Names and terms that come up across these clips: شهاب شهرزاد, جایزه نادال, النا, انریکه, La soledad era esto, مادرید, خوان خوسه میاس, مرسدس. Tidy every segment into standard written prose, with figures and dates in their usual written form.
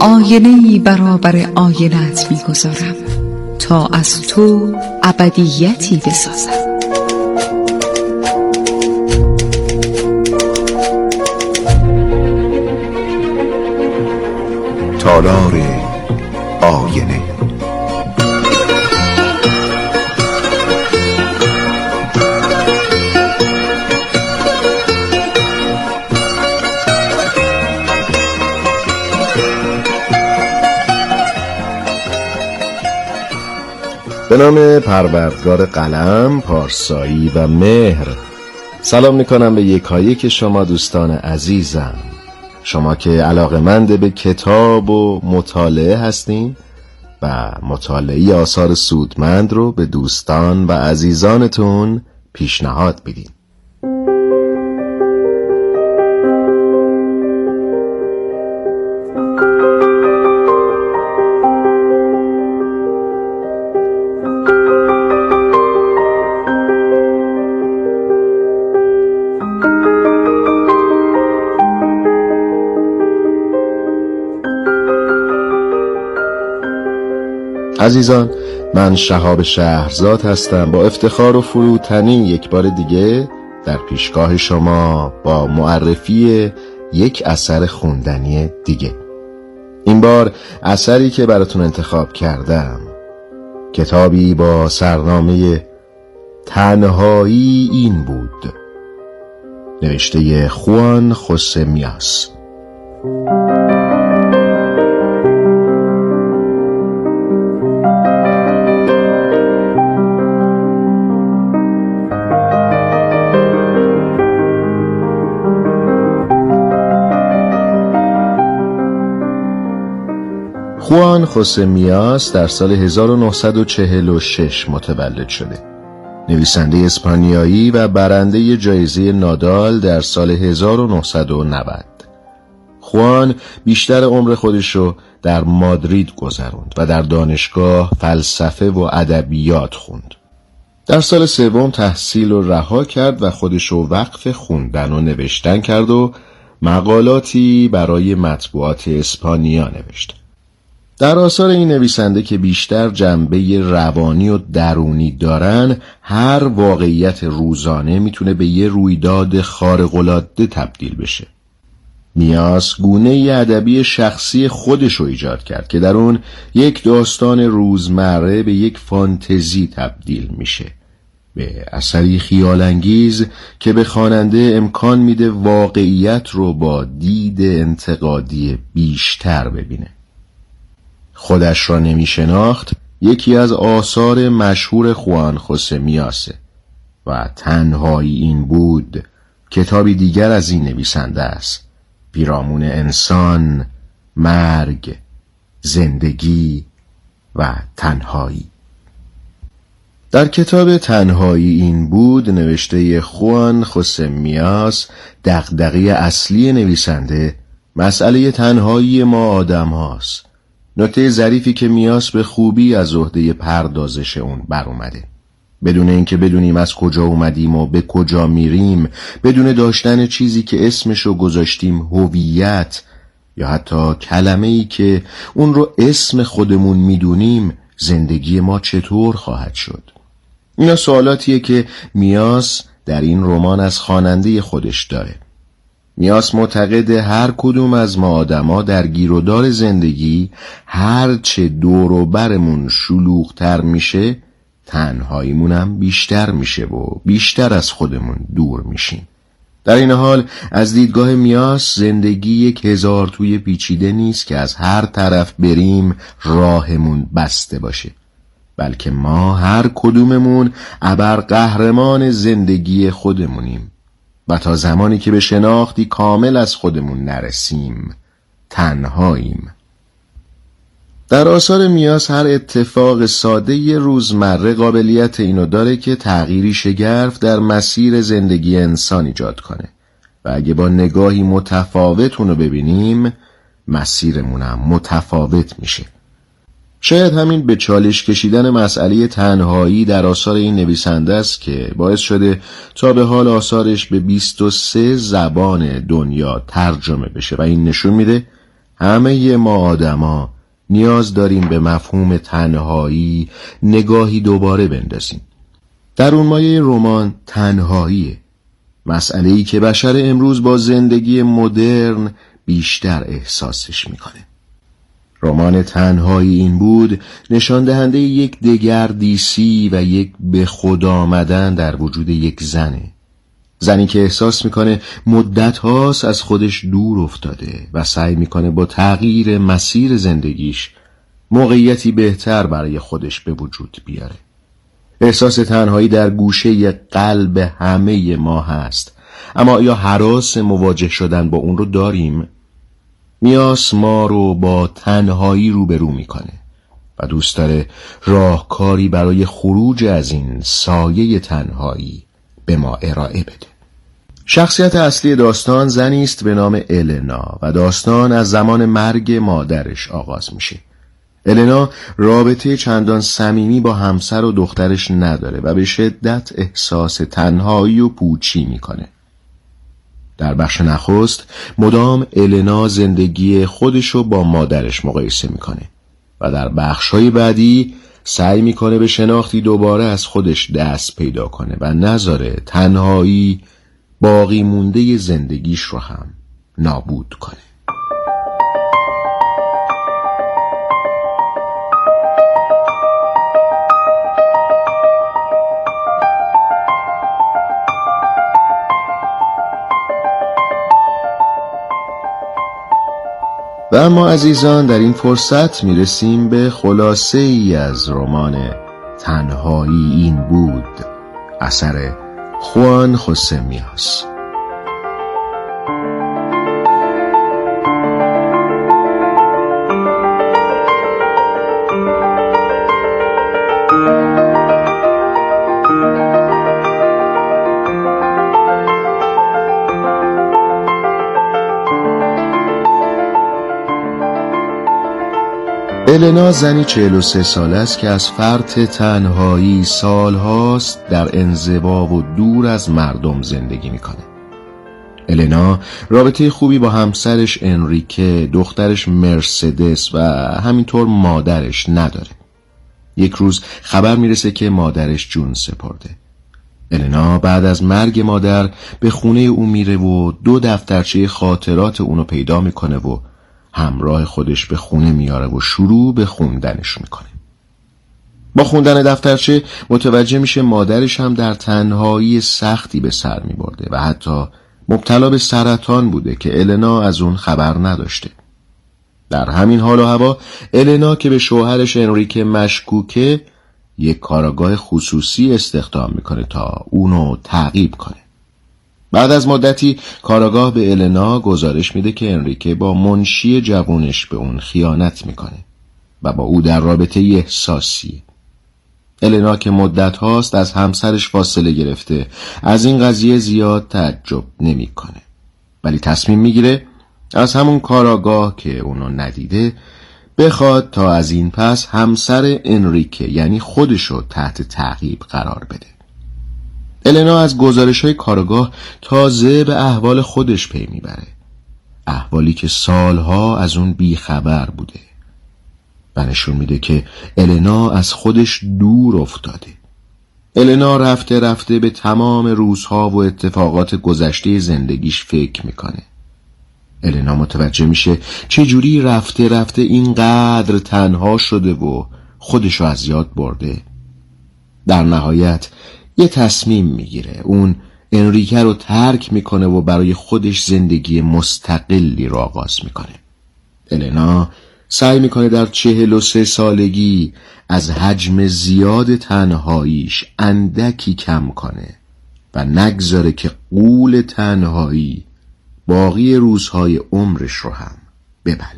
آینه‌ای برابر آینه‌ات می‌گذارم تا از تو ابدیتی بسازم. تالار آینه. به نام پروردگار قلم، پارسایی و مهر. سلام میکنم به یکایک شما دوستان عزیزم، شما که علاقه‌مند به کتاب و مطالعه هستین و مطالعه آثار سودمند رو به دوستان و عزیزانتون پیشنهاد بدین. عزیزان، من شهاب شهرزاد هستم، با افتخار و فروتنی یک بار دیگه در پیشگاه شما با معرفی یک اثر خوندنی دیگه. این بار اثری که براتون انتخاب کردم کتابی با سرنامه تنهایی این بود، نوشته خوان خوسه میاس. خوان خوسه میاس در سال 1946 متولد شده. نویسنده اسپانیایی و برنده جایزه نادال در سال 1990. خوان بیشتر عمر خودشو در مادرید گذروند و در دانشگاه فلسفه و ادبیات خوند. در سال سوم تحصیل رو رها کرد و خودشو وقف خوندن و نوشتن کرد و مقالاتی برای مطبوعات اسپانیا نوشت. در آثار این نویسنده که بیشتر جنبه روانی و درونی دارن، هر واقعیت روزانه میتونه به یه رویداد خارق‌العاده تبدیل بشه. میاس گونه‌ای ادبی شخصی خودش رو ایجاد کرد که در اون یک داستان روزمره به یک فانتزی تبدیل میشه، به اثری خیالانگیز که به خواننده امکان میده واقعیت رو با دید انتقادی بیشتر ببینه. خودش را نمی شناخت یکی از آثار مشهور خوان خوسه میاسه و تنهایی این بود کتابی دیگر از این نویسنده است. پیرامون انسان، مرگ، زندگی و تنهایی. در کتاب تنهایی این بود نوشته خوان خوسه میاس، دغدغه اصلی نویسنده مسئله تنهایی ما آدم هاست. نکته ظریفی که میاس به خوبی از عهده پردازش اون بر اومده، بدون اینکه بدونیم از کجا اومدیم و به کجا میریم، بدون داشتن چیزی که اسمشو گذاشتیم هویت یا حتی کلمه‌ای که اون رو اسم خودمون میدونیم، زندگی ما چطور خواهد شد. اینا سوالاتیه که میاس در این رمان از خواننده خودش داره. میاس معتقد هر کدوم از ما آدما در گیرودار زندگی هر چه دور و برمون شلوغ‌تر میشه، تنهاییمون هم بیشتر میشه و بیشتر از خودمون دور میشیم. در این حال از دیدگاه میاس زندگی یک هزار توی پیچیده نیست که از هر طرف بریم راهمون بسته باشه، بلکه ما هر کدوممون ابرقهرمان زندگی خودمونیم و تا زمانی که به شناختی کامل از خودمون نرسیم تنهاییم. در آثار میاس هر اتفاق ساده روزمره قابلیت اینو داره که تغییری شگرف در مسیر زندگی انسان ایجاد کنه و اگه با نگاهی متفاوت اونو ببینیم مسیرمونم متفاوت میشه. شاید همین به چالش کشیدن مسئله تنهایی در آثار این نویسنده است که باعث شده تا به حال آثارش به 23 زبان دنیا ترجمه بشه و این نشون میده همه ما آدما نیاز داریم به مفهوم تنهایی نگاهی دوباره بندازیم. در اون مایه رمان تنهاییه، مسئله‌ای که بشر امروز با زندگی مدرن بیشتر احساسش میکنه. رمان تنهایی این بود نشان دهنده یک دگردیسی و یک به خود آمدن در وجود یک زنه، زنی که احساس میکنه مدت هاست از خودش دور افتاده و سعی میکنه با تغییر مسیر زندگیش موقعیتی بهتر برای خودش به وجود بیاره. احساس تنهایی در گوشه قلب همه ما هست، اما آیا هراس مواجه شدن با اون رو داریم؟ میاس ما رو با تنهایی روبرو میکنه و دوست داره راهکاری برای خروج از این سایه تنهایی به ما ارائه بده. شخصیت اصلی داستان زنی است به نام النا و داستان از زمان مرگ مادرش آغاز میشه. النا رابطه چندان صمیمی با همسر و دخترش نداره و به شدت احساس تنهایی و پوچی میکنه. در بخش نخست مدام النا زندگی خودشو با مادرش مقایسه میکنه و در بخش‌های بعدی سعی میکنه به شناختی دوباره از خودش دست پیدا کنه و نذاره تنهایی باقی مونده زندگیش رو هم نابود کنه. و اما عزیزان در این فرصت میرسیم به خلاصه ای از رمان تنهایی این بود، اثر خوان خوسه میاس. النا زنی 43 ساله است که از فرط تنهایی سالهاست در انزوا و دور از مردم زندگی میکنه. النا رابطه خوبی با همسرش انریکه، دخترش مرسدس و همینطور مادرش نداره. یک روز خبر میرسه که مادرش جون سپرده. النا بعد از مرگ مادر به خونه او میره و 2 دفترچه خاطرات اونو پیدا میکنه و همراه خودش به خونه میاره و شروع به خوندنش میکنه. با خوندن دفترچه متوجه میشه مادرش هم در تنهایی سختی به سر میبرده و حتی مبتلا به سرطان بوده که النا از اون خبر نداشته. در همین حال و هوا النا که به شوهرش انریکه مشکوکه یک کاراگاه خصوصی استخدام میکنه تا اونو تعقیب کنه. بعد از مدتی کاراگاه به النا گزارش میده که انریکه با منشی جوونش به اون خیانت میکنه و با او در رابطه احساسی. النا که مدت هاست از همسرش فاصله گرفته از این قضیه زیاد تعجب نمیکنه، ولی تصمیم میگیره از همون کاراگاه که اونو ندیده بخواد تا از این پس همسر انریکه یعنی خودشو تحت تعقیب قرار بده. النا از گزارش‌های کارگاه تازه به احوال خودش پی میبره، احوالی که سالها از اون بیخبر بوده و نشون میده که النا از خودش دور افتاده. النا رفته رفته به تمام روزها و اتفاقات گذشته زندگیش فکر میکنه. النا متوجه میشه چجوری رفته رفته اینقدر تنها شده و خودشو از یاد برده. در نهایت یه تصمیم میگیره، اون انریکه رو ترک میکنه و برای خودش زندگی مستقلی رو آغاز میکنه. النا سعی میکنه در 43 سالگی از حجم زیاد تنهاییش اندکی کم کنه و نگذاره که غول تنهایی باقی روزهای عمرش رو هم ببلعه.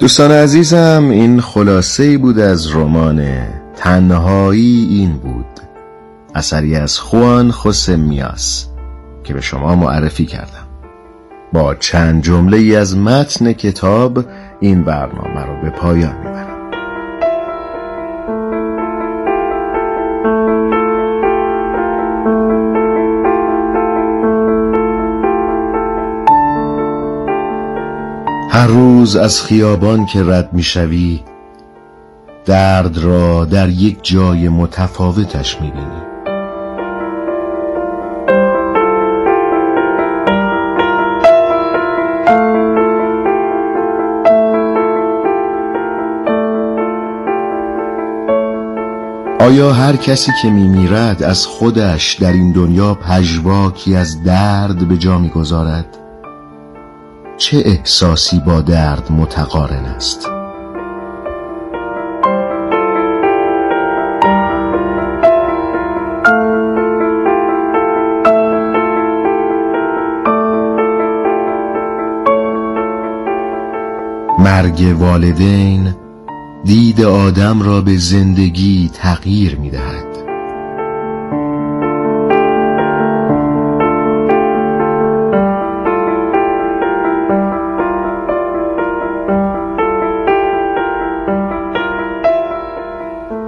دوستان عزیزم این خلاصه‌ای بود از رمان تنهایی این بود اثری از خوان خوسه میاس که به شما معرفی کردم. با چند جمله ای از متن کتاب این برنامه رو به پایان میبرم. هر روز از خیابان که رد میشوی درد را در یک جای متفاوتش میبینی. آیا هر کسی که میمیرد از خودش در این دنیا پژواکی از درد به جا میگذارد؟ چه احساسی با درد متقارن است؟ مرگ والدین دید آدم را به زندگی تغییر می‌دهد.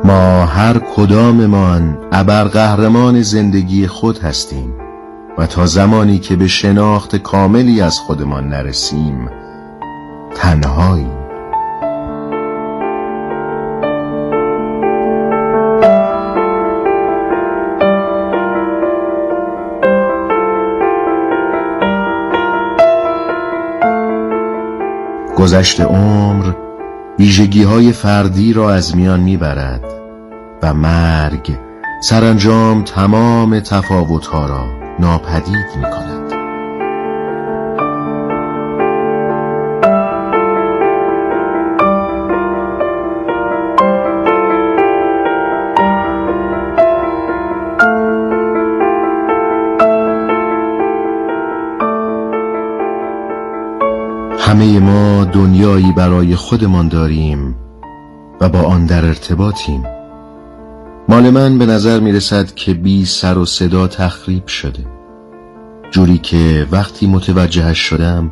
ما هر کداممان ابرقهرمان زندگی خود هستیم و تا زمانی که به شناخت کاملی از خودمان نرسیم تنهاییم. گذشت عمر ویژگی‌های فردی را از میان می‌برد و مرگ سرانجام تمام تفاوت‌ها را ناپدید می‌کند. همه ما دنیایی برای خودمان داریم و با آن در ارتباطیم. مال من به نظر می رسد که بی سر و صدا تخریب شده، جوری که وقتی متوجهش شدم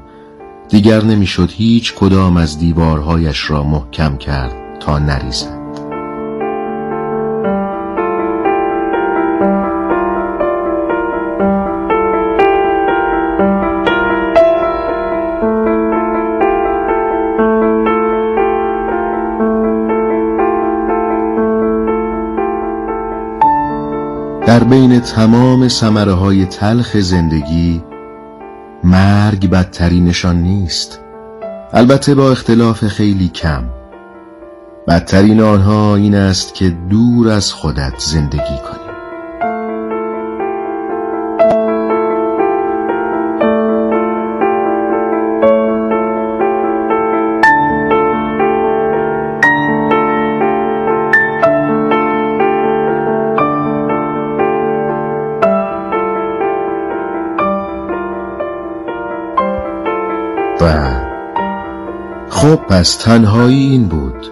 دیگر نمی شد هیچ کدام از دیوارهایش را محکم کرد تا نریزد. در بین تمام ثمره‌های تلخ زندگی مرگ بدترینشان نیست، البته با اختلاف خیلی کم. بدترین آنها این است که دور از خودت زندگی کنی. خب پس تنهایی این بود،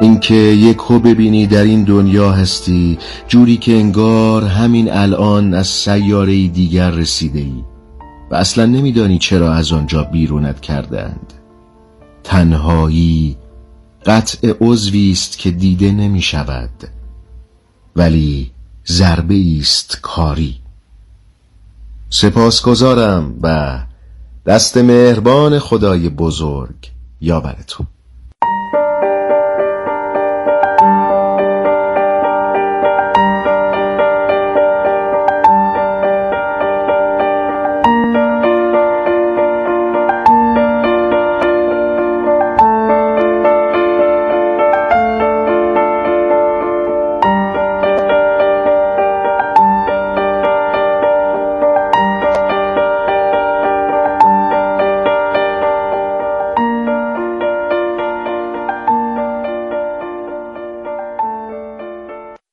اینکه یکو ببینی در این دنیا هستی، جوری که انگار همین الان از سیاره دیگر رسیده‌ای و اصلا نمیدانی چرا از آنجا بیرونت کردند. تنهایی قطع عضوی است که دیده نمی شود ولی ضربه‌ای است کاری. سپاسگزارم و دست مهربان خدای بزرگ یاورتون.